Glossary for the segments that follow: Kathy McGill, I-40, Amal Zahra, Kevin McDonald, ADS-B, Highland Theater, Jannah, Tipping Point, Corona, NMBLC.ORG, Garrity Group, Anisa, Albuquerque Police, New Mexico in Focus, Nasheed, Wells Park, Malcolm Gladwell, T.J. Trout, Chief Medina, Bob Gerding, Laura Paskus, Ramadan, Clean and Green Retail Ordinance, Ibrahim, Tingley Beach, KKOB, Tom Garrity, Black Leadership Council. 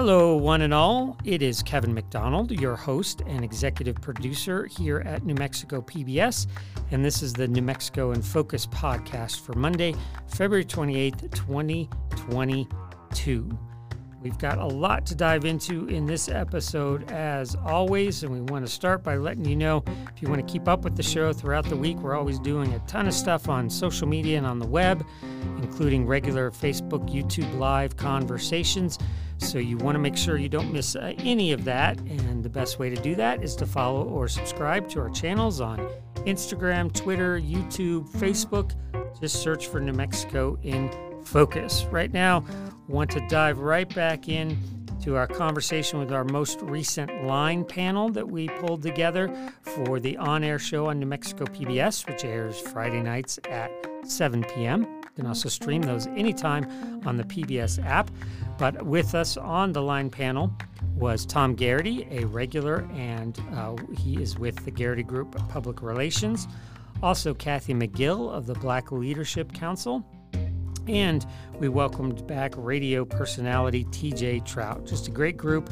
Hello, one and all. It is Kevin McDonald, your host and executive producer here at New Mexico PBS, and this is the New Mexico in Focus podcast for Monday, February 28th, 2022. We've got a lot to dive into in this episode, as always, and we want to start by letting you know if you want to keep up with the show throughout the week, we're always doing a ton of stuff on social media and on the web, including regular Facebook, YouTube Live conversations, so you want to make sure you don't miss any of that, and the best way to do that is to follow or subscribe to our channels on Instagram, Twitter, YouTube, Facebook. Just search for New Mexico in Focus. Right now, want to dive right back in to our conversation with our most recent line panel that we pulled together for the on-air show on New Mexico PBS, which airs Friday nights at 7 p.m. You can also stream those anytime on the PBS app. But with us on the line panel was Tom Garrity, a regular, and he is with the Garrity Group of Public Relations. Also, Kathy McGill of the Black Leadership Council. And we welcomed back radio personality T.J. Trout. Just a great group.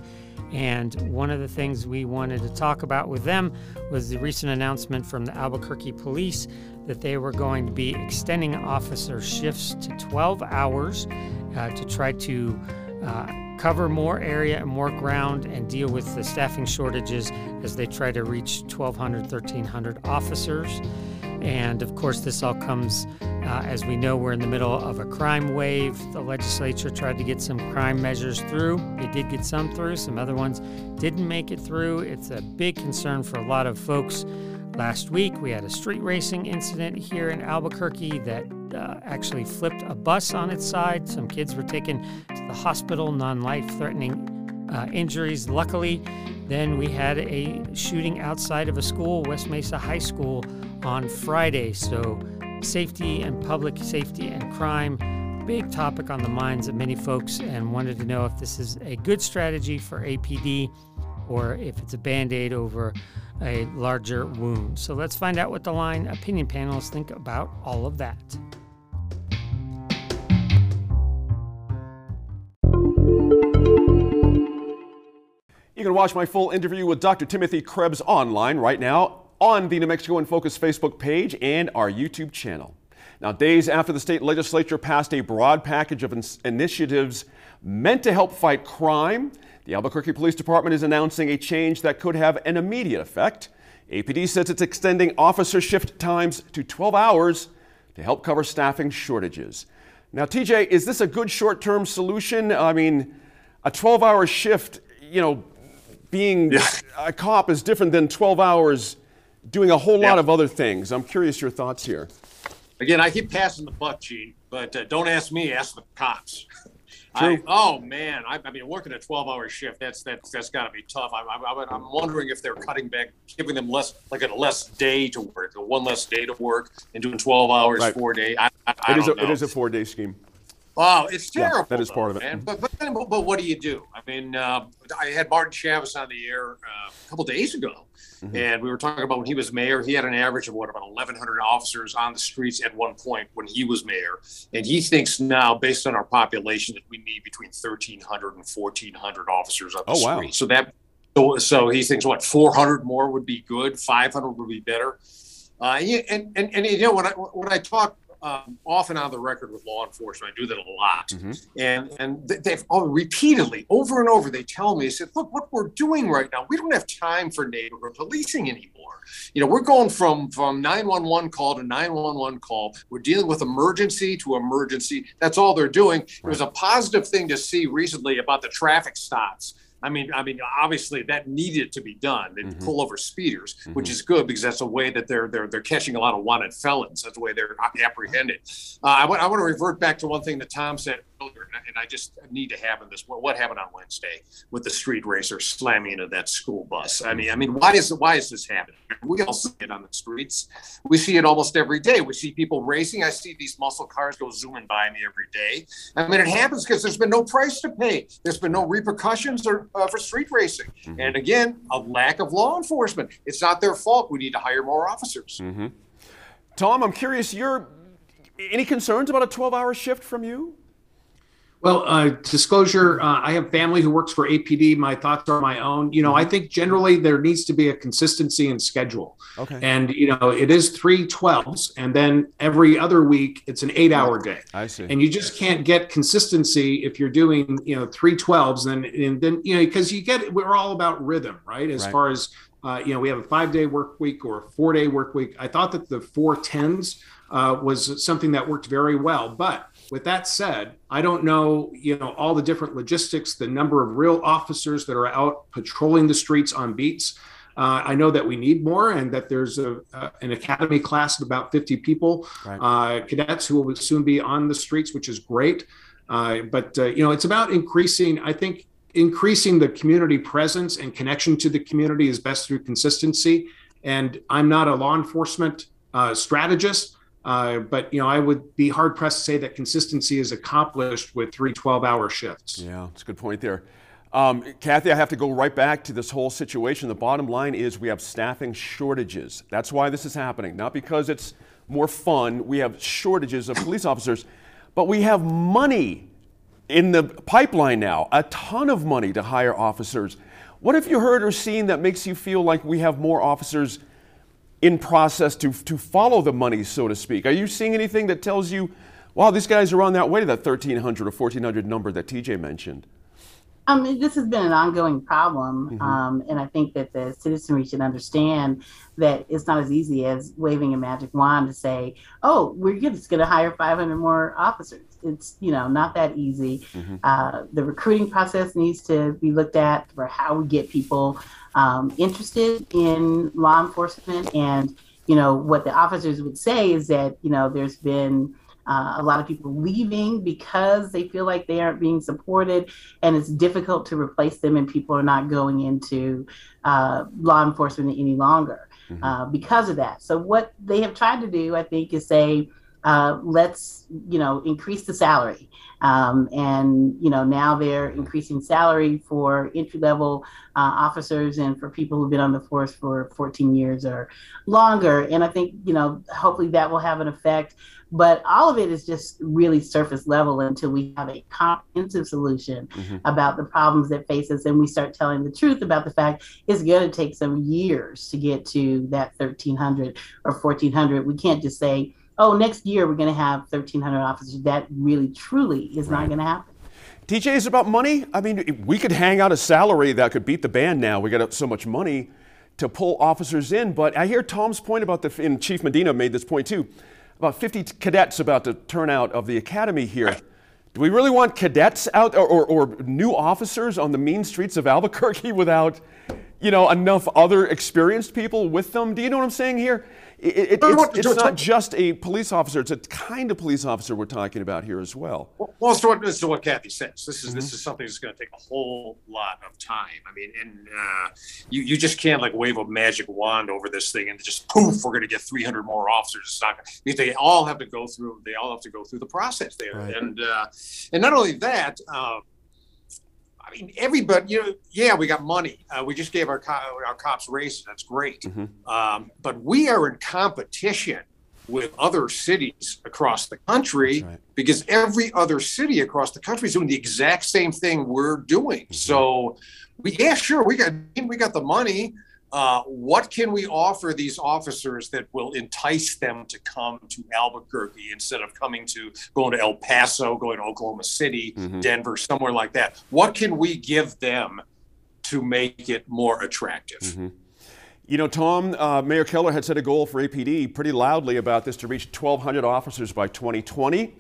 And one of the things we wanted to talk about with them was the recent announcement from the Albuquerque Police that they were going to be extending officer shifts to 12 hours to try to cover more area and more ground and deal with the staffing shortages as they try to reach 1,200, 1,300 officers. And of course, this all comes, as we know, we're in the middle of a crime wave. The legislature tried to get some crime measures through. They did get some through. Some other ones didn't make it through. It's a big concern for a lot of folks. Last week, we had a street racing incident here in Albuquerque that actually flipped a bus on its side. Some kids were taken to the hospital, non-life-threatening injuries, luckily. Then we had a shooting outside of a school, West Mesa High School, on Friday. So safety and public safety and crime, big topic on the minds of many folks, and wanted to know if this is a good strategy for APD or if it's a Band-Aid over a larger wound. So let's find out what the line opinion panelists think about all of that. You can watch my full interview with Dr. Timothy Krebs online right now on the New Mexico in Focus Facebook page and our YouTube channel. Now, days after the state legislature passed a broad package of initiatives meant to help fight crime, the Albuquerque Police Department is announcing a change that could have an immediate effect. APD says it's extending officer shift times to 12 hours to help cover staffing shortages. Now, TJ, is this a good short-term solution? I mean, a 12-hour shift, you know, being a cop is different than 12 hours doing a whole lot of other things. I'm curious your thoughts here. Again, I keep passing the buck, Gene, but don't ask me, ask the cops. I mean, working a 12-hour shift, that's got to be tough. I'm wondering if they're cutting back, giving them less, like a less day to work, or one less day to work, and doing 12 hours, 4 day. I don't know. It is a 4-day scheme. Wow, it's terrible. Yeah, that is part of it. Man. But what do you do? I mean, I had Martin Chavez on the air a couple of days ago, and we were talking about when he was mayor, he had an average of about 1,100 officers on the streets at one point when he was mayor. And he thinks now, based on our population, that we need between 1,300 and 1,400 officers on the street. Wow. So he thinks, 400 more would be good, 500 would be better. And you know, when I talk often on the record with law enforcement, I do that a lot, and they've repeatedly, over and over, they tell me, I said, look, what we're doing right now, we don't have time for neighborhood policing anymore. You know, we're going from 911 call to 911 call. We're dealing with emergency to emergency. That's all they're doing. Right. It was a positive thing to see recently about the traffic stops. I mean, obviously that needed to be done. They pull over speeders, which is good because that's a way that they're catching a lot of wanted felons. That's the way they're apprehended. I want to revert back to one thing that Tom said earlier, and I just need to have in this. What happened on Wednesday with the street racer slamming into that school bus? I mean, why is this happening? We all see it on the streets. We see it almost every day. We see people racing. I see these muscle cars go zooming by me every day. I mean, it happens because there's been no price to pay. There's been no repercussions for street racing. And again, a lack of law enforcement. It's not their fault. We need to hire more officers. Tom, I'm curious, any concerns about a 12-hour shift from you? Well, disclosure, I have family who works for APD. My thoughts are my own. You know, I think generally there needs to be a consistency in schedule. Okay. And, you know, it is 3 12s, and then every other week it's an 8-hour day. I see. And you just can't get consistency if you're doing, you know, 3 12s, and then, you know, because you get, we're all about rhythm, right? As far as, you know, we have a 5-day work week or a 4-day work week. I thought that the 4 10s was something that worked very well, but with that said, I don't know, you know, all the different logistics, the number of real officers that are out patrolling the streets on beats. I know that we need more, and that there's an academy class of about 50 people, cadets who will soon be on the streets, which is great. But, you know, it's about increasing, I think, increasing the community presence and connection to the community is best through consistency. And I'm not a law enforcement strategist, but, you know, I would be hard pressed to say that consistency is accomplished with 3 12-hour shifts. Yeah, that's a good point there. Kathy, I have to go right back to this whole situation. The bottom line is we have staffing shortages. That's why this is happening. Not because it's more fun. We have shortages of police officers, but we have money in the pipeline now, a ton of money to hire officers. What have you heard or seen that makes you feel like we have more officers in process to follow the money, so to speak? Are you seeing anything that tells you, wow, these guys are on that way to that 1,300 or 1,400 number that TJ mentioned? This has been an ongoing problem, and I think that the citizenry should understand that it's not as easy as waving a magic wand to say, oh, we're just going to hire 500 more officers. It's, you know, not that easy. The recruiting process needs to be looked at for how we get people interested in law enforcement. And, you know, what the officers would say is that, you know, there's been a lot of people leaving because they feel like they aren't being supported, and it's difficult to replace them, and people are not going into law enforcement any longer because of that. So what they have tried to do, I think, is say, let's, you know, increase the salary. And, you know, now they're increasing salary for entry-level officers and for people who've been on the force for 14 years or longer. And I think, you know, hopefully that will have an effect. But all of it is just really surface level until we have a comprehensive solution about the problems that face us, and we start telling the truth about the fact it's going to take some years to get to that 1,300 or 1,400. We can't just say, oh, next year we're going to have 1,300 officers. That really, truly is not going to happen. TJ, is it about money? I mean, we could hang out a salary that could beat the band now. We got so much money to pull officers in. But I hear Tom's point about the, and Chief Medina made this point too, about 50 cadets about to turn out of the academy here. Do we really want cadets out or new officers on the mean streets of Albuquerque without, you know, enough other experienced people with them? Do you know what I'm saying here? It's not just a police officer, it's a kind of police officer we're talking about here as well. Well, this is what Kathy says. This is something that's going to take a whole lot of time. I mean, and you just can't like wave a magic wand over this thing and just poof, we're going to get 300 more officers. It's not going to, they all have to go through the process there. Right. And not only that, I mean, everybody, you know, yeah, we got money. We just gave our cops raises. That's great. But we are in competition with other cities across the country because every other city across the country is doing the exact same thing we're doing. So, we got the money. What can we offer these officers that will entice them to come to Albuquerque instead of going to El Paso, going to Oklahoma City, Denver, somewhere like that? What can we give them to make it more attractive? You know, Tom, Mayor Keller had set a goal for APD pretty loudly about this to reach 1,200 officers by 2020.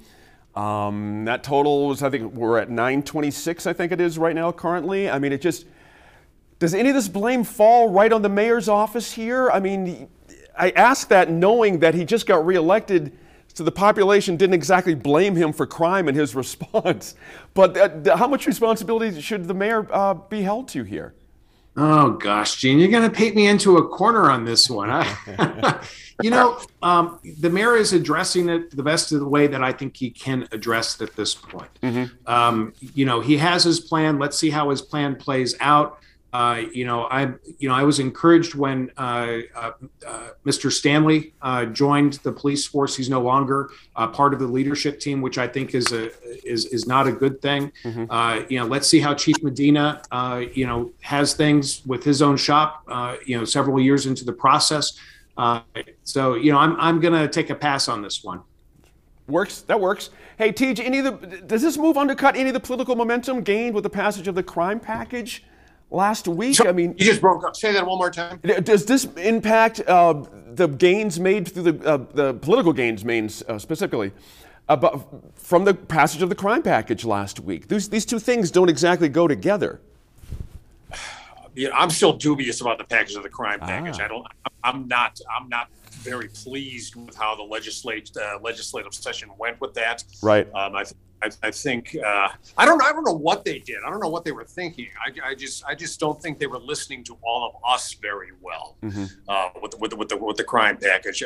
That total was, I think, we're at 926, I think it is right now currently. I mean, it just... Does any of this blame fall right on the mayor's office here? I mean, I ask that knowing that he just got reelected, so the population didn't exactly blame him for crime and his response. But how much responsibility should the mayor be held to here? Oh, gosh, Gene, you're going to paint me into a corner on this one. You know, the mayor is addressing it the best of the way that I think he can address it at this point. You know, he has his plan. Let's see how his plan plays out. I was encouraged when Mr. Stanley joined the police force. He's no longer part of the leadership team, which I think is not a good thing. Mm-hmm. Let's see how Chief Medina, has things with his own shop, several years into the process. I'm going to take a pass on this one. Works. That works. Hey, TJ, does this move undercut any of the political momentum gained with the passage of the crime package last week? So, you just broke up. Say that one more time. Does this impact the gains made through the political gains made specifically from the passage of the crime package last week? These two things don't exactly go together. Yeah, I'm still dubious about the package of the crime package. I'm not very pleased with how the legislative session went with that. Right. I think I don't know what they did. I don't know what they were thinking. I just don't think they were listening to all of us very well. Mm-hmm. With the crime package.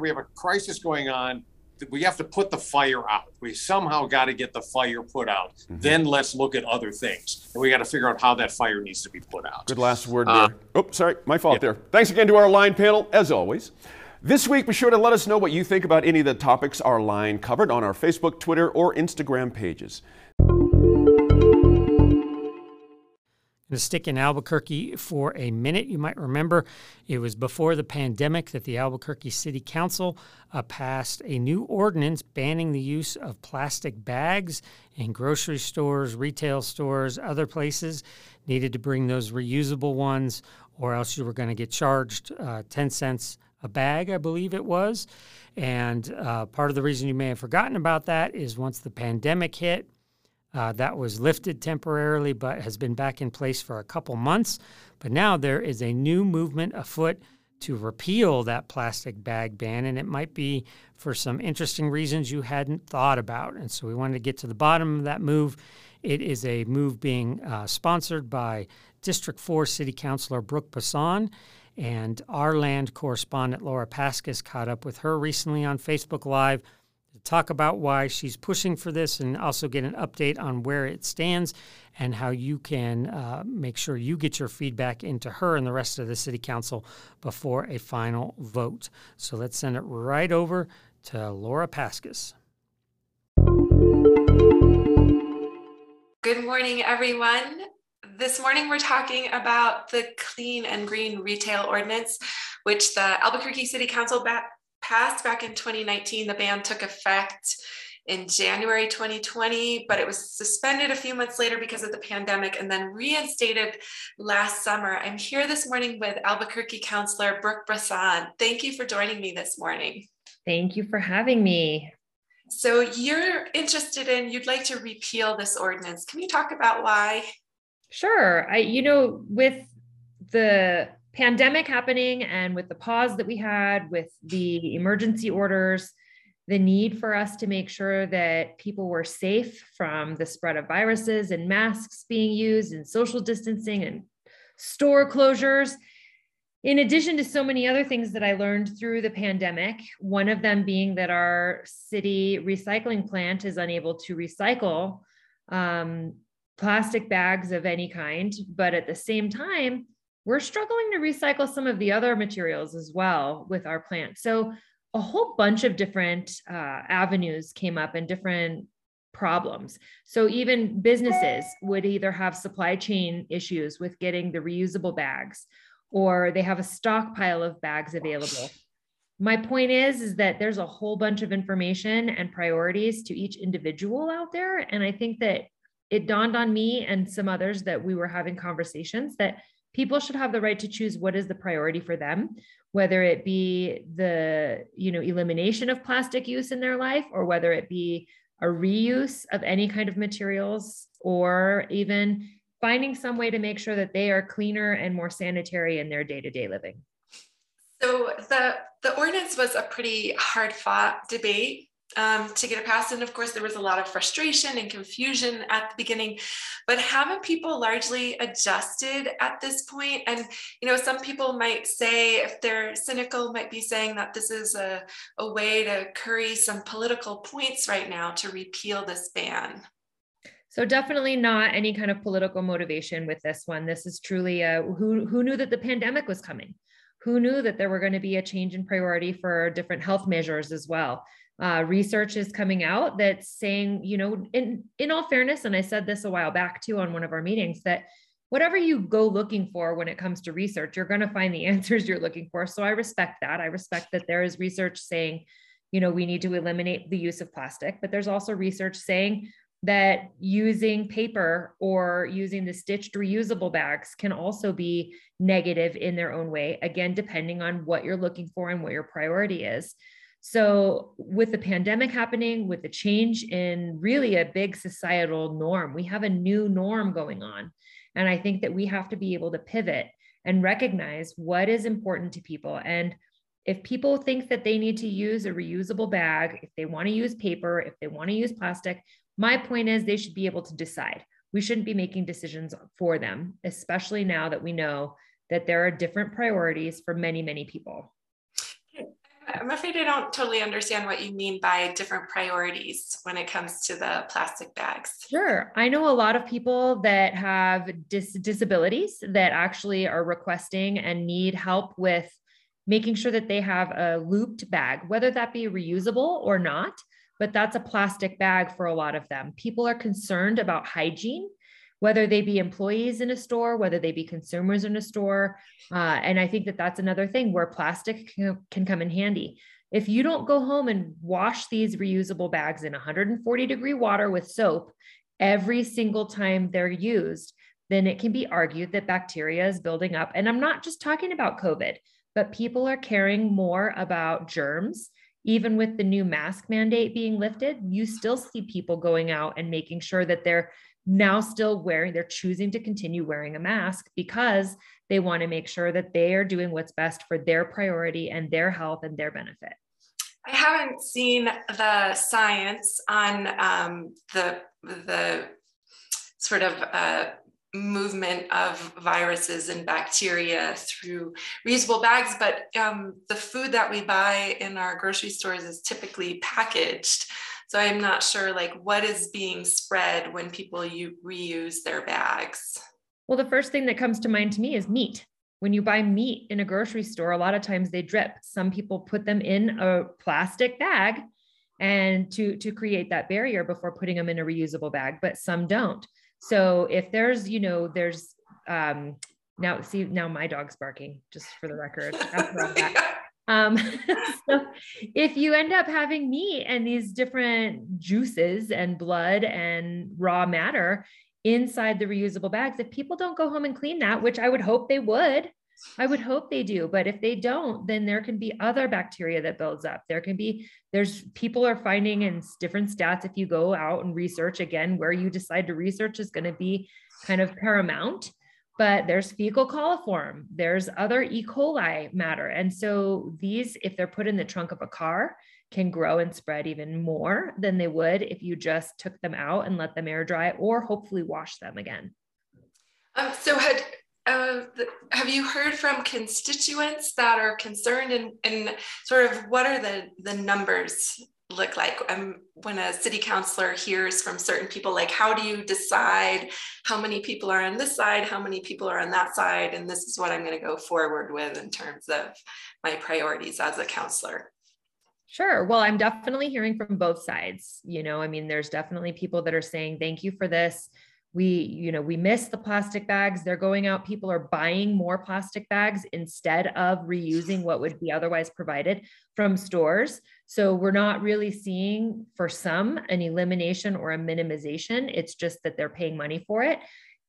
We have a crisis going on. We have to put the fire out. We somehow got to get the fire put out. Mm-hmm. Then let's look at other things. And we got to figure out how that fire needs to be put out. Good last word there. Sorry. My fault there. Thanks again to our line panel, as always. This week, be sure to let us know what you think about any of the topics our line covered on our Facebook, Twitter, or Instagram pages. To stick in Albuquerque for a minute. You might remember it was before the pandemic that the Albuquerque City Council passed a new ordinance banning the use of plastic bags in grocery stores, retail stores, other places. Needed to bring those reusable ones, or else you were going to get charged 10 cents a bag, I believe it was. And part of the reason you may have forgotten about that is once the pandemic hit, that was lifted temporarily, but has been back in place for a couple months. But now there is a new movement afoot to repeal that plastic bag ban, and it might be for some interesting reasons you hadn't thought about. And so we wanted to get to the bottom of that move. It is a move being sponsored by District 4 City Councilor Brooke Passan, and our land correspondent Laura Paskus caught up with her recently on Facebook Live to talk about why she's pushing for this and also get an update on where it stands and how you can make sure you get your feedback into her and the rest of the city council before a final vote. So let's send it right over to Laura Paskus. Good morning, everyone. This morning, we're talking about the Clean and Green Retail Ordinance, which the Albuquerque City Council passed back in 2019. The ban took effect in January 2020, but it was suspended a few months later because of the pandemic and then reinstated last summer. I'm here this morning with Albuquerque Councilor Brooke Brasson. Thank you for joining me this morning. Thank you for having me. So you'd like to repeal this ordinance. Can you talk about why? Sure. With the pandemic happening and with the pause that we had with the emergency orders, the need for us to make sure that people were safe from the spread of viruses and masks being used and social distancing and store closures. In addition to so many other things that I learned through the pandemic, one of them being that our city recycling plant is unable to recycle plastic bags of any kind, but at the same time, we're struggling to recycle some of the other materials as well with our plant. So a whole bunch of different avenues came up and different problems. So even businesses would either have supply chain issues with getting the reusable bags, or they have a stockpile of bags available. My point is that there's a whole bunch of information and priorities to each individual out there. And I think that it dawned on me and some others that we were having conversations that people should have the right to choose what is the priority for them, whether it be the elimination of plastic use in their life, or whether it be a reuse of any kind of materials, or even finding some way to make sure that they are cleaner and more sanitary in their day-to-day living. So the ordinance was a pretty hard-fought debate to get it passed. And of course, there was a lot of frustration and confusion at the beginning, but haven't people largely adjusted at this point? And, some people might say, if they're cynical, might be saying that this is a way to curry some political points right now to repeal this ban. So definitely not any kind of political motivation with this one. This is truly a who knew that the pandemic was coming? Who knew that there were going to be a change in priority for different health measures as well? Research is coming out that's saying, you know, in all fairness, and I said this a while back too on one of our meetings, that whatever you go looking for when it comes to research, you're going to find the answers you're looking for. So I respect that. I respect that there is research saying, you know, we need to eliminate the use of plastic, but there's also research saying that using paper or using the stitched reusable bags can also be negative in their own way, again, depending on what you're looking for and what your priority is. So with the pandemic happening, with the change in really a big societal norm, we have a new norm going on. And I think that we have to be able to pivot and recognize what is important to people. And if people think that they need to use a reusable bag, if they want to use paper, if they want to use plastic, my point is they should be able to decide. We shouldn't be making decisions for them, especially now that we know that there are different priorities for many, many people. I'm afraid I don't totally understand what you mean by different priorities when it comes to the plastic bags. Sure. I know a lot of people that have disabilities that actually are requesting and need help with making sure that they have a looped bag, whether that be reusable or not, but that's a plastic bag for a lot of them. People are concerned about hygiene, whether they be employees in a store, whether they be consumers in a store. And I think that that's another thing where plastic can come in handy. If you don't go home and wash these reusable bags in 140-degree water with soap every single time they're used, then it can be argued that bacteria is building up. And I'm not just talking about COVID, but people are caring more about germs. Even with the new mask mandate being lifted, you still see people going out and making sure that they're now still wearing, they're choosing to continue wearing a mask because they want to make sure that they are doing what's best for their priority and their health and their benefit. I haven't seen the science on the sort of movement of viruses and bacteria through reusable bags, but the food that we buy in our grocery stores is typically packaged. So I'm not sure like what is being spread when people reuse their bags. Well, the first thing that comes to mind to me is meat. When you buy meat in a grocery store, a lot of times they drip. Some people put them in a plastic bag and to create that barrier before putting them in a reusable bag, but some don't. So if there's, you know, there's now my dog's barking, just for the record. So if you end up having meat and these different juices and blood and raw matter inside the reusable bags, if people don't go home and clean that, which I would hope they would, I would hope they do. But if they don't, then there can be other bacteria that builds up. People are finding in different stats, if you go out and research again, where you decide to research is going to be kind of paramount, but there's fecal coliform, there's other E. coli matter. And so these, if they're put in the trunk of a car, can grow and spread even more than they would if you just took them out and let them air dry or hopefully wash them again. Have you heard from constituents that are concerned and sort of what are the numbers look like? When a city councilor hears from certain people, like how do you decide how many people are on this side, how many people are on that side, and this is what I'm going to go forward with in terms of my priorities as a counselor? Sure. Well, I'm definitely hearing from both sides. You know, I mean, there's definitely people that are saying, thank you for this. We miss the plastic bags. They're going out. People are buying more plastic bags instead of reusing what would be otherwise provided from stores. So we're not really seeing, for some, an elimination or a minimization. It's just that they're paying money for it.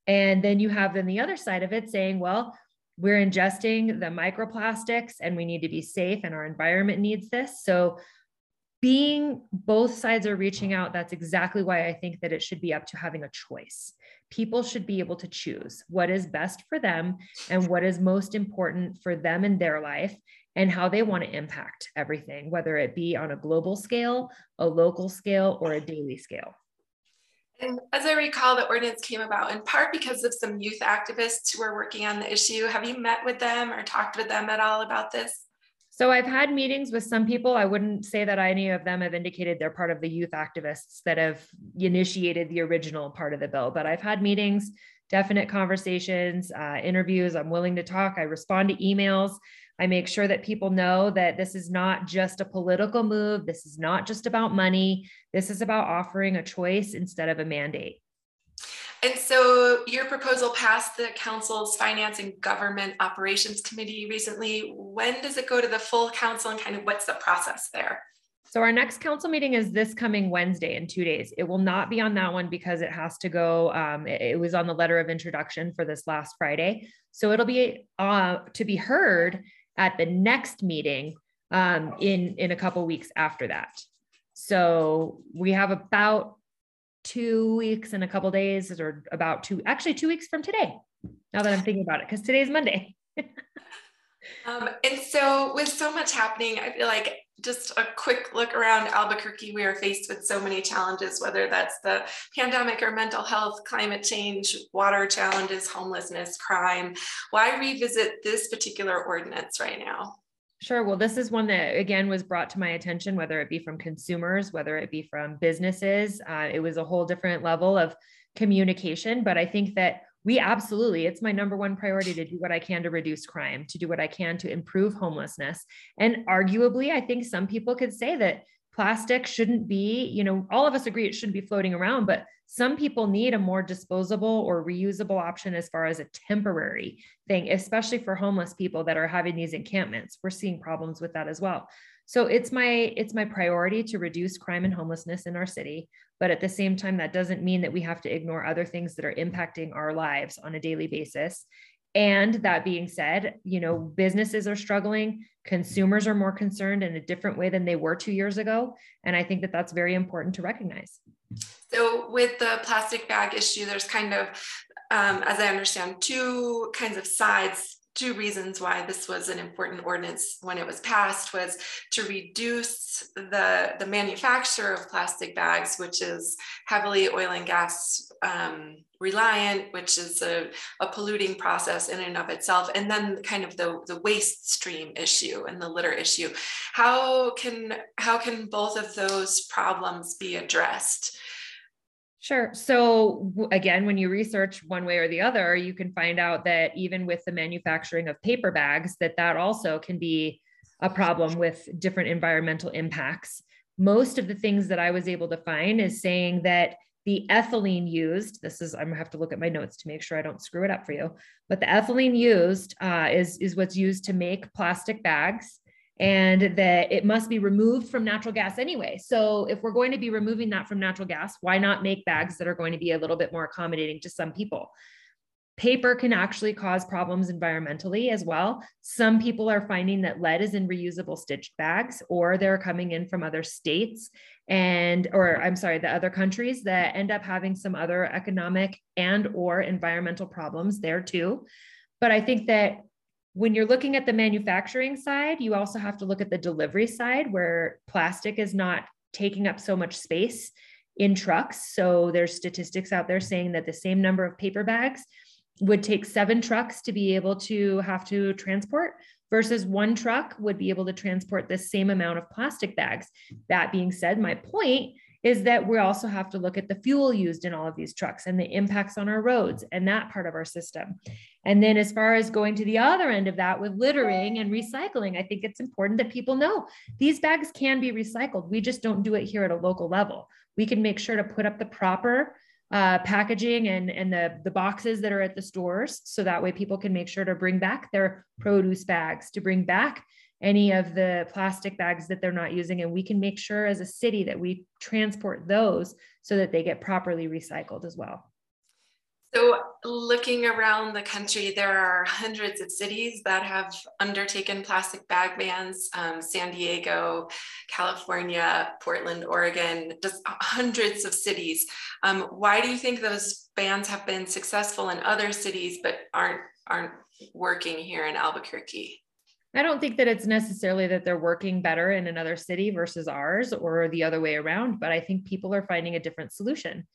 And then you have then the other side of it saying, well, we're ingesting the microplastics and we need to be safe and our environment needs this. So both sides are reaching out, that's exactly why I think that it should be up to having a choice. People should be able to choose what is best for them and what is most important for them in their life and how they want to impact everything, whether it be on a global scale, a local scale, or a daily scale. And as I recall, the ordinance came about in part because of some youth activists who are working on the issue. Have you met with them or talked with them at all about this? So I've had meetings with some people. I wouldn't say that any of them have indicated they're part of the youth activists that have initiated the original part of the bill, but I've had meetings, definite conversations, interviews. I'm willing to talk. I respond to emails. I make sure that people know that this is not just a political move. This is not just about money. This is about offering a choice instead of a mandate. And so your proposal passed the council's Finance and Government Operations Committee recently. When does it go to the full council, and kind of what's the process there? So our next council meeting is this coming Wednesday in 2 days. It will not be on that one because it has to go, it was on the letter of introduction for this last Friday. So it'll be to be heard at the next meeting in a couple weeks after that. So we have about 2 weeks and a couple days, or about actually 2 weeks from today, now that I'm thinking about it, because today's Monday. And so with so much happening, I feel like just a quick look around Albuquerque, we are faced with so many challenges, whether that's the pandemic or mental health, climate change, water challenges, homelessness, crime. Why revisit this particular ordinance right now? Sure. Well, this is one that, again, was brought to my attention, whether it be from consumers, whether it be from businesses. It was a whole different level of communication, but I think that we absolutely, it's my number one priority to do what I can to reduce crime, to do what I can to improve homelessness. And arguably, I think some people could say that plastic shouldn't be, you know, all of us agree it shouldn't be floating around, but some people need a more disposable or reusable option as far as a temporary thing, especially for homeless people that are having these encampments. We're seeing problems with that as well. So it's my priority to reduce crime and homelessness in our city. But at the same time, that doesn't mean that we have to ignore other things that are impacting our lives on a daily basis. And that being said, you know, businesses are struggling, consumers are more concerned in a different way than they were 2 years ago. And I think that that's very important to recognize. So with the plastic bag issue, there's kind of, as I understand, two kinds of sides. Two reasons why this was an important ordinance when it was passed was to reduce the manufacture of plastic bags, which is heavily oil and gas reliant, which is a polluting process in and of itself. And then kind of the waste stream issue and the litter issue. How can both of those problems be addressed? Sure. So again, when you research one way or the other, you can find out that even with the manufacturing of paper bags, that also can be a problem with different environmental impacts. Most of the things that I was able to find is saying that the ethylene used, I'm gonna have to look at my notes to make sure I don't screw it up for you, but the ethylene used is what's used to make plastic bags, and that it must be removed from natural gas anyway. So if we're going to be removing that from natural gas, why not make bags that are going to be a little bit more accommodating to some people? Paper can actually cause problems environmentally as well. Some people are finding that lead is in reusable stitched bags, or they're coming in from other states the other countries that end up having some other economic and or environmental problems there too. But I think that when you're looking at the manufacturing side, you also have to look at the delivery side, where plastic is not taking up so much space in trucks. So there's statistics out there saying that the same number of paper bags would take 7 trucks to be able to have to transport versus 1 truck would be able to transport the same amount of plastic bags. That being said, my point is that we also have to look at the fuel used in all of these trucks and the impacts on our roads and that part of our system. And then as far as going to the other end of that with littering and recycling, I think it's important that people know these bags can be recycled. We just don't do it here at a local level. We can make sure to put up the proper packaging and the boxes that are at the stores. So that way people can make sure to bring back their produce bags, to bring back any of the plastic bags that they're not using. And we can make sure as a city that we transport those so that they get properly recycled as well. So looking around the country, there are hundreds of cities that have undertaken plastic bag bans. San Diego, California, Portland, Oregon, just hundreds of cities. Why do you think those bans have been successful in other cities but aren't working here in Albuquerque? I don't think that it's necessarily that they're working better in another city versus ours or the other way around, but I think people are finding a different solution.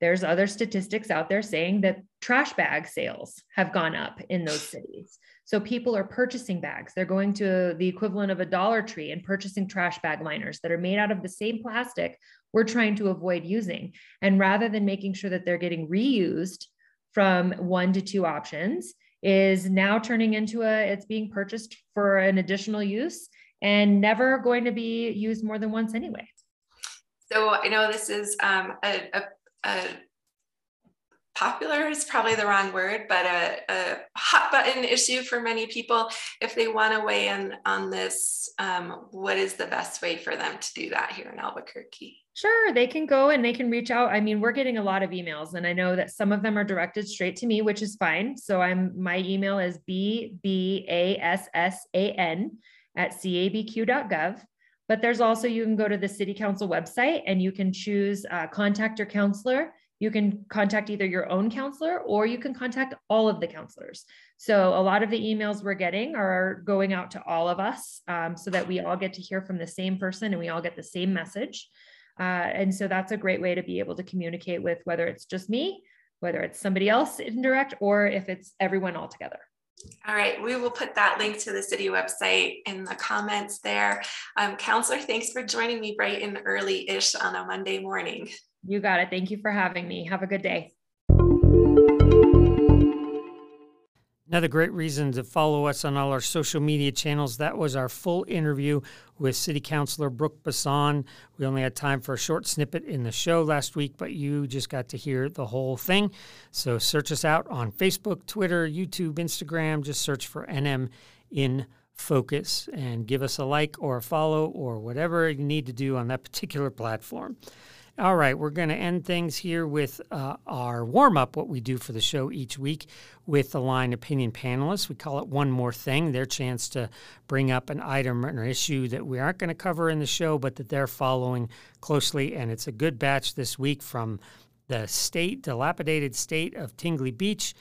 There's other statistics out there saying that trash bag sales have gone up in those cities. So people are purchasing bags. They're going to the equivalent of a Dollar Tree and purchasing trash bag liners that are made out of the same plastic we're trying to avoid using. And rather than making sure that they're getting reused from 1 to 2 options, is now turning into it's being purchased for an additional use and never going to be used more than once anyway. So I know this is popular is probably the wrong word, but a hot button issue for many people. If they want to weigh in on this, what is the best way for them to do that here in Albuquerque? Sure, they can go and they can reach out. I mean, we're getting a lot of emails, and I know that some of them are directed straight to me, which is fine. So my email is bbassan@cabq.gov. But there's also, you can go to the city council website and you can choose contact your counselor. You can contact either your own counselor or you can contact all of the counselors. So a lot of the emails we're getting are going out to all of us so that we all get to hear from the same person and we all get the same message. And so that's a great way to be able to communicate with, whether it's just me, whether it's somebody else indirect, or if it's everyone all together. All right, we will put that link to the city website in the comments there. Counselor, thanks for joining me bright and early-ish on a Monday morning. You got it. Thank you for having me. Have a good day. Another great reason to follow us on all our social media channels. That was our full interview with City Councilor Brooke Passan. We only had time for a short snippet in the show last week, but you just got to hear the whole thing. So search us out on Facebook, Twitter, YouTube, Instagram. Just search for NM in Focus and give us a like or a follow or whatever you need to do on that particular platform. All right, we're going to end things here with our warm-up, what we do for the show each week with the line opinion panelists. We call it One More Thing, their chance to bring up an item or issue that we aren't going to cover in the show, but that they're following closely. And it's a good batch this week, from the dilapidated state of Tingley Beach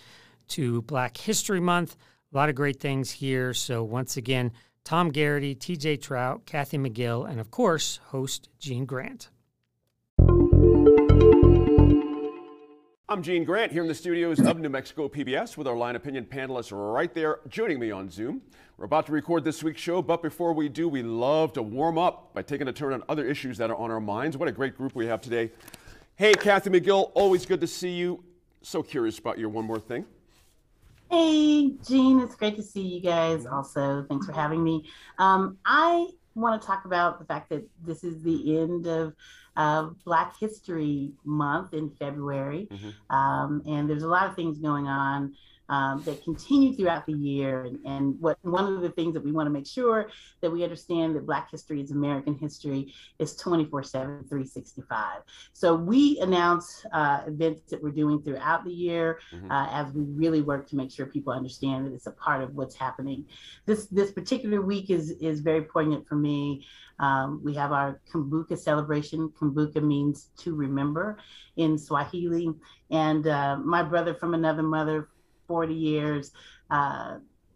to Black History Month. A lot of great things here. So once again, Tom Garrity, T.J. Trout, Kathy McGill, and of course, host Gene Grant. I'm Gene Grant here in the studios of New Mexico PBS with our line opinion panelists right there joining me on Zoom. We're about to record this week's show, but before we do, we love to warm up by taking a turn on other issues that are on our minds. What a great group we have today. Hey, Kathy McGill, always good to see you. So curious about your One More Thing. Hey, Gene, it's great to see you guys also. Thanks for having me. I want to talk about the fact that this is the end of Black History Month in February. Mm-hmm. And there's a lot of things going on that continue throughout the year. And one of the things that we want to make sure that we understand, that Black history is American history, is 24/7, 365. So we announce events that we're doing throughout the year, mm-hmm. As we really work to make sure people understand that it's a part of what's happening. This particular week is very poignant for me. We have our Kumbuka celebration. Kumbuka means to remember in Swahili. And my brother from another mother, 40 years,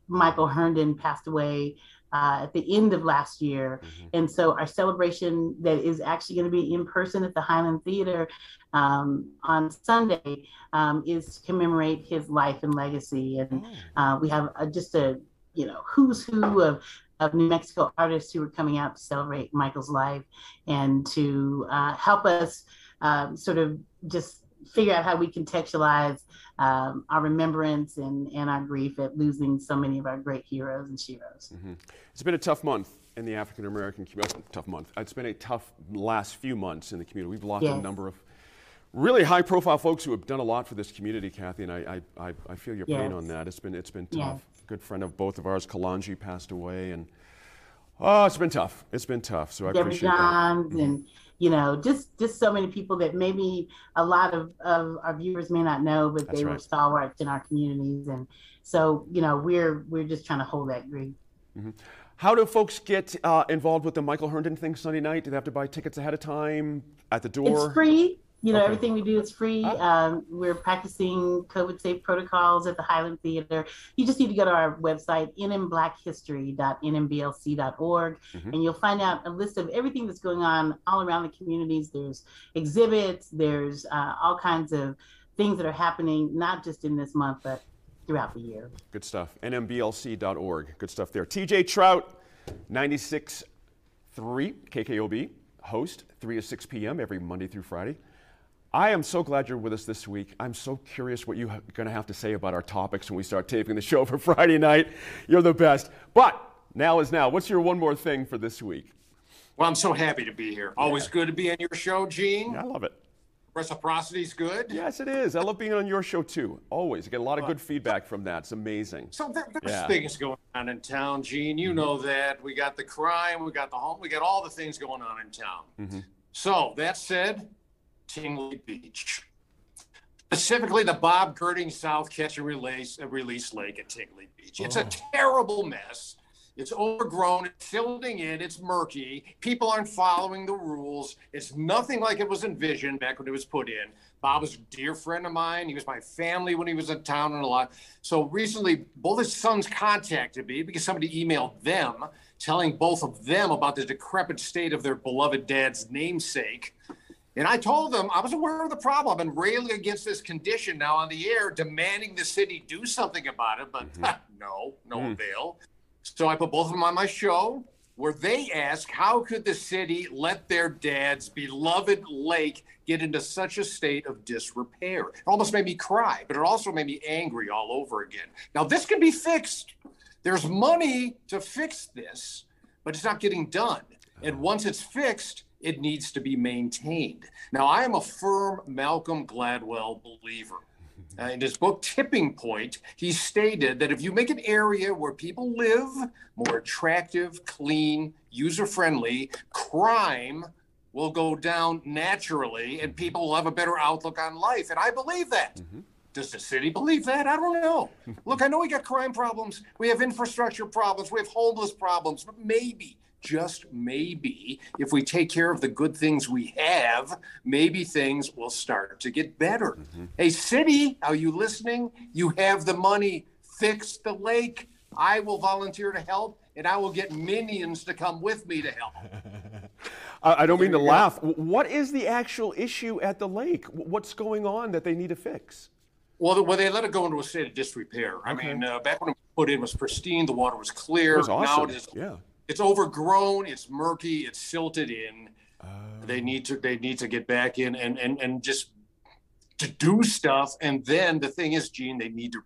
Michael Herndon, passed away at the end of last year. Mm-hmm. And so our celebration that is actually going to be in person at the Highland Theater on Sunday is to commemorate his life and legacy. And we have just a who's who of New Mexico artists who are coming out to celebrate Michael's life and to help us sort of just figure out how we contextualize our remembrance and our grief at losing so many of our great heroes and sheroes. Mm-hmm. It's been a tough month in the African-American community. It's been a tough last few months in the community. We've lost a number of really high-profile folks who have done a lot for this community, Kathy, and I feel your pain on that. It's been tough. Yes. Good friend of both of ours, Kalanji, passed away, and it's been tough. So I appreciate that. And just so many people that maybe a lot of our viewers may not know, but they were stalwarts in our communities. And so, we're just trying to hold that grief. Mm-hmm. How do folks get involved with the Michael Herndon thing Sunday night? Do they have to buy tickets ahead of time at the door? It's free. Everything we do is free. We're practicing COVID-safe protocols at the Highland Theater. You just need to go to our website, nmblackhistory.nmblc.org, mm-hmm. and you'll find out a list of everything that's going on all around the communities. There's exhibits, there's all kinds of things that are happening, not just in this month, but throughout the year. Good stuff. NMBLC.org. Good stuff there. T.J. Trout, 96.3 KKOB, host, 3 to 6 p.m. every Monday through Friday. I am so glad you're with us this week. I'm so curious what you're going to have to say about our topics when we start taping the show for Friday night. You're the best. But now is now. What's your one more thing for this week? Well, I'm so happy to be here. Always good to be on your show, Gene. Yeah, I love it. Reciprocity's good. Yes, it is. I love being on your show, too. Always. I get a lot of good feedback from that. It's amazing. So there's things going on in town, Gene. You know that. We got the crime. We got the home. We got all the things going on in town. So that said, Tingley Beach, specifically the Bob Gerding South Catch and Release Lake at Tingley Beach. It's a terrible mess. It's overgrown, it's filling in, it's murky. People aren't following the rules. It's nothing like it was envisioned back when it was put in. Bob was a dear friend of mine. He was my family when he was in town and a lot. So recently, both his sons contacted me because somebody emailed them, telling both of them about the decrepit state of their beloved dad's namesake. And I told them I was aware of the problem and railing against this condition now on the air, demanding the city do something about it, but no avail. So I put both of them on my show where they ask, how could the city let their dad's beloved lake get into such a state of disrepair? It almost made me cry, but it also made me angry all over again. Now, this can be fixed. There's money to fix this, but it's not getting done. And once it's fixed, it needs to be maintained. Now, I am a firm Malcolm Gladwell believer. In his book, Tipping Point, he stated that if you make an area where people live more attractive, clean, user-friendly, crime will go down naturally and people will have a better outlook on life. And I believe that. Does the city believe that? I don't know. Look, I know we got crime problems. We have infrastructure problems. We have homeless problems. But maybe, just maybe, if we take care of the good things we have, maybe things will start to get better. Hey, city, are you listening? You have the money. Fix the lake. I will volunteer to help, and I will get minions to come with me to help. I don't mean to laugh. What is the actual issue at the lake? What's going on that they need to fix? Well, they let it go into a state of disrepair. I mean, back when it was put in, it was pristine. The water was clear. It was awesome. Now it is. It's overgrown, it's murky, it's silted in. They need to get back in and just to do stuff. And then the thing is, Gene, they need to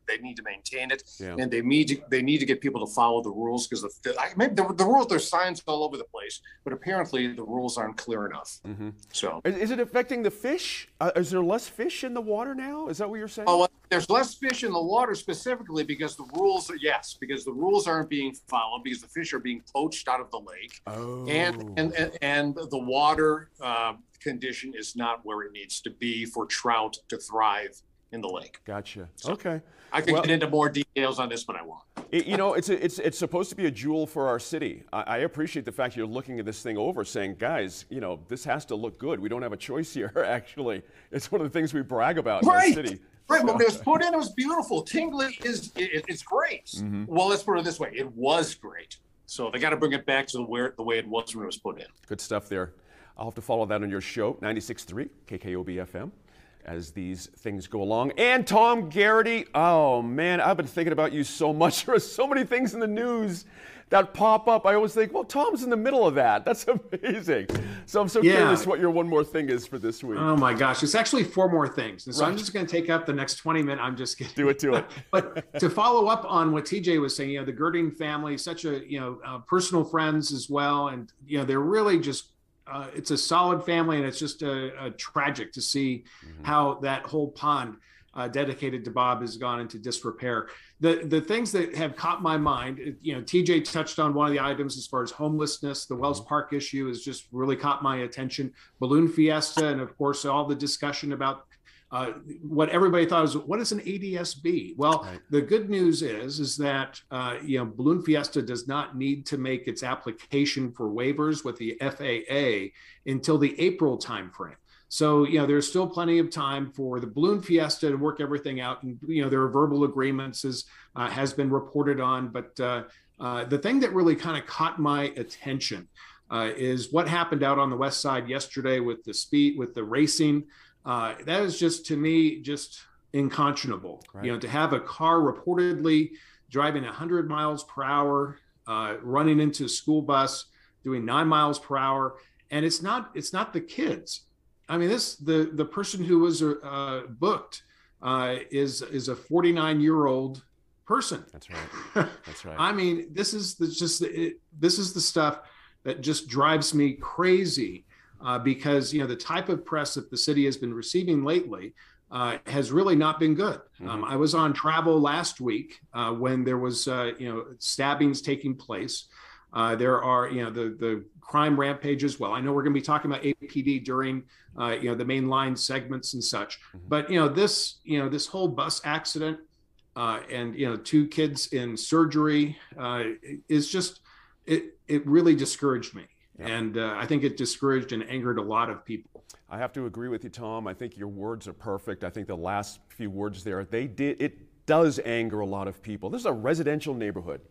maintain it, and they need to get people to follow the rules because the rules, there's signs all over the place, but apparently the rules aren't clear enough. So is it affecting the fish? Is there less fish in the water now? Is that what you're saying? Oh, there's less fish in the water specifically because the rules are, because the rules aren't being followed because the fish are being poached out of the lake, and the water condition is not where it needs to be for trout to thrive in the lake. Gotcha. So okay. I can get into more details on this, but I won't. You know, it's supposed to be a jewel for our city. I appreciate the fact you're looking at this thing over, saying, guys, you know, this has to look good. We don't have a choice here. Actually, it's one of the things we brag about in our city. Right, when it was put in, it was beautiful. Tingley it's great. Well, let's put it this way. It was great. So they got to bring it back to the way it was when it was put in. Good stuff there. I'll have to follow that on your show, 96.3 KKOB FM, as these things go along. And Tom Garrity, oh man, I've been thinking about you so much. There are so many things in the news that pop up. I always think, well, Tom's in the middle of that. That's amazing. So I'm so curious what your one more thing is for this week. Oh my gosh, it's actually four more things. And so I'm just going to take up the next 20 minutes. I'm just kidding. Do it. But to follow up on what TJ was saying, you know, the Gerding family, such a, you know, personal friends as well. And, you know, they're really just, it's a solid family, and it's just a tragic to see how that whole pond dedicated to Bob has gone into disrepair. The things that have caught my mind, you know, TJ touched on one of the items as far as homelessness. The Wells Park issue has just really caught my attention. Balloon Fiesta, and of course, all the discussion about what everybody thought was, what is an ADS-B? Well, the good news is that, you know, Balloon Fiesta does not need to make its application for waivers with the FAA until the April timeframe. So, you know, there's still plenty of time for the Balloon Fiesta to work everything out. And, you know, there are verbal agreements as has been reported on. But the thing that really kind of caught my attention is what happened out on the west side yesterday with the racing. That is just, to me, just inconscionable. Right. You know, to have a car reportedly driving 100 miles per hour, running into a school bus, doing 9 miles per hour. And it's not the kids. I mean, the person who was booked is a 49-year-old person. That's right. That's right. I mean, this is the stuff that just drives me crazy, because, you know, the type of press that the city has been receiving lately has really not been good. Mm-hmm. I was on travel last week when there was, stabbings taking place. There are, the crime rampage as well. I know we're going to be talking about APD during, the mainline segments and such. Mm-hmm. But, this whole bus accident and 2 kids in surgery is just, it really discouraged me. Yeah. And I think it discouraged and angered a lot of people. I have to agree with you, Tom. I think your words are perfect. I think the last few words there, it does anger a lot of people. This is a residential neighborhood.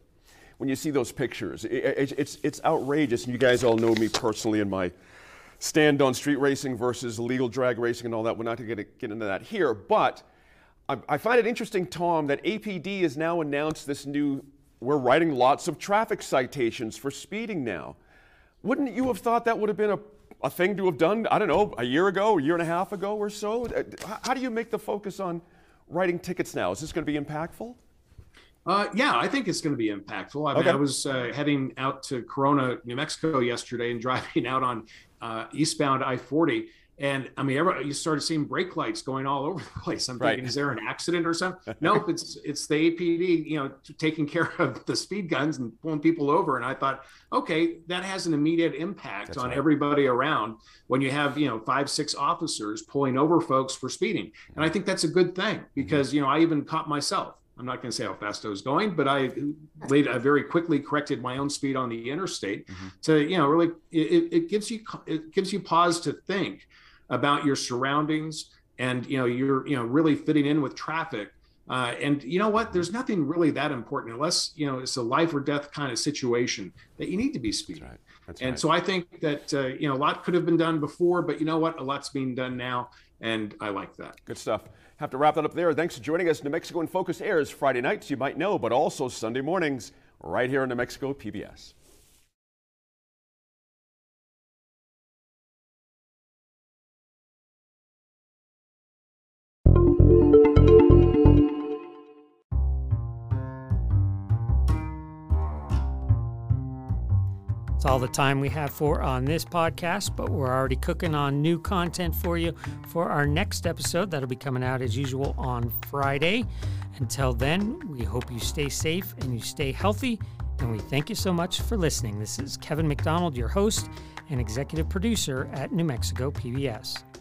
When you see those pictures, it's outrageous. And you guys all know me personally and my stand on street racing versus legal drag racing and all that. We're not going to get into that here, but I find it interesting, Tom, that APD has now announced this new, we're writing lots of traffic citations for speeding now. Wouldn't you have thought that would have been a thing to have done, I don't know, a year ago, a year and a half ago or so? How do you make the focus on writing tickets now? Is this going to be impactful? Yeah, I think it's going to be impactful. I mean, I was heading out to Corona, New Mexico yesterday and driving out on eastbound I-40. And I mean, you started seeing brake lights going all over the place. I'm thinking, is there an accident or something? Nope, it's the APD, taking care of the speed guns and pulling people over. And I thought, okay, that has an immediate impact That's on right. everybody around when you have, 5, 6 officers pulling over folks for speeding. And I think that's a good thing because, mm-hmm. I even caught myself. I'm not going to say how fast I was going, but I very quickly corrected my own speed on the interstate mm-hmm. to, really, it gives you pause to think about your surroundings and, you're, really fitting in with traffic. And you know what, there's nothing really that important unless, it's a life or death kind of situation that you need to be speeding. That's right. That's right. So I think that, a lot could have been done before, but you know what, a lot's being done now. And I like that. Good stuff. Have to wrap that up there. Thanks for joining us. New Mexico in Focus airs Friday nights, you might know, but also Sunday mornings right here on New Mexico PBS. That's all the time we have for on this podcast, but we're already cooking on new content for you for our next episode. That'll be coming out as usual on Friday. Until then, we hope you stay safe and you stay healthy, and we thank you so much for listening. This is Kevin McDonald, your host and executive producer at New Mexico PBS.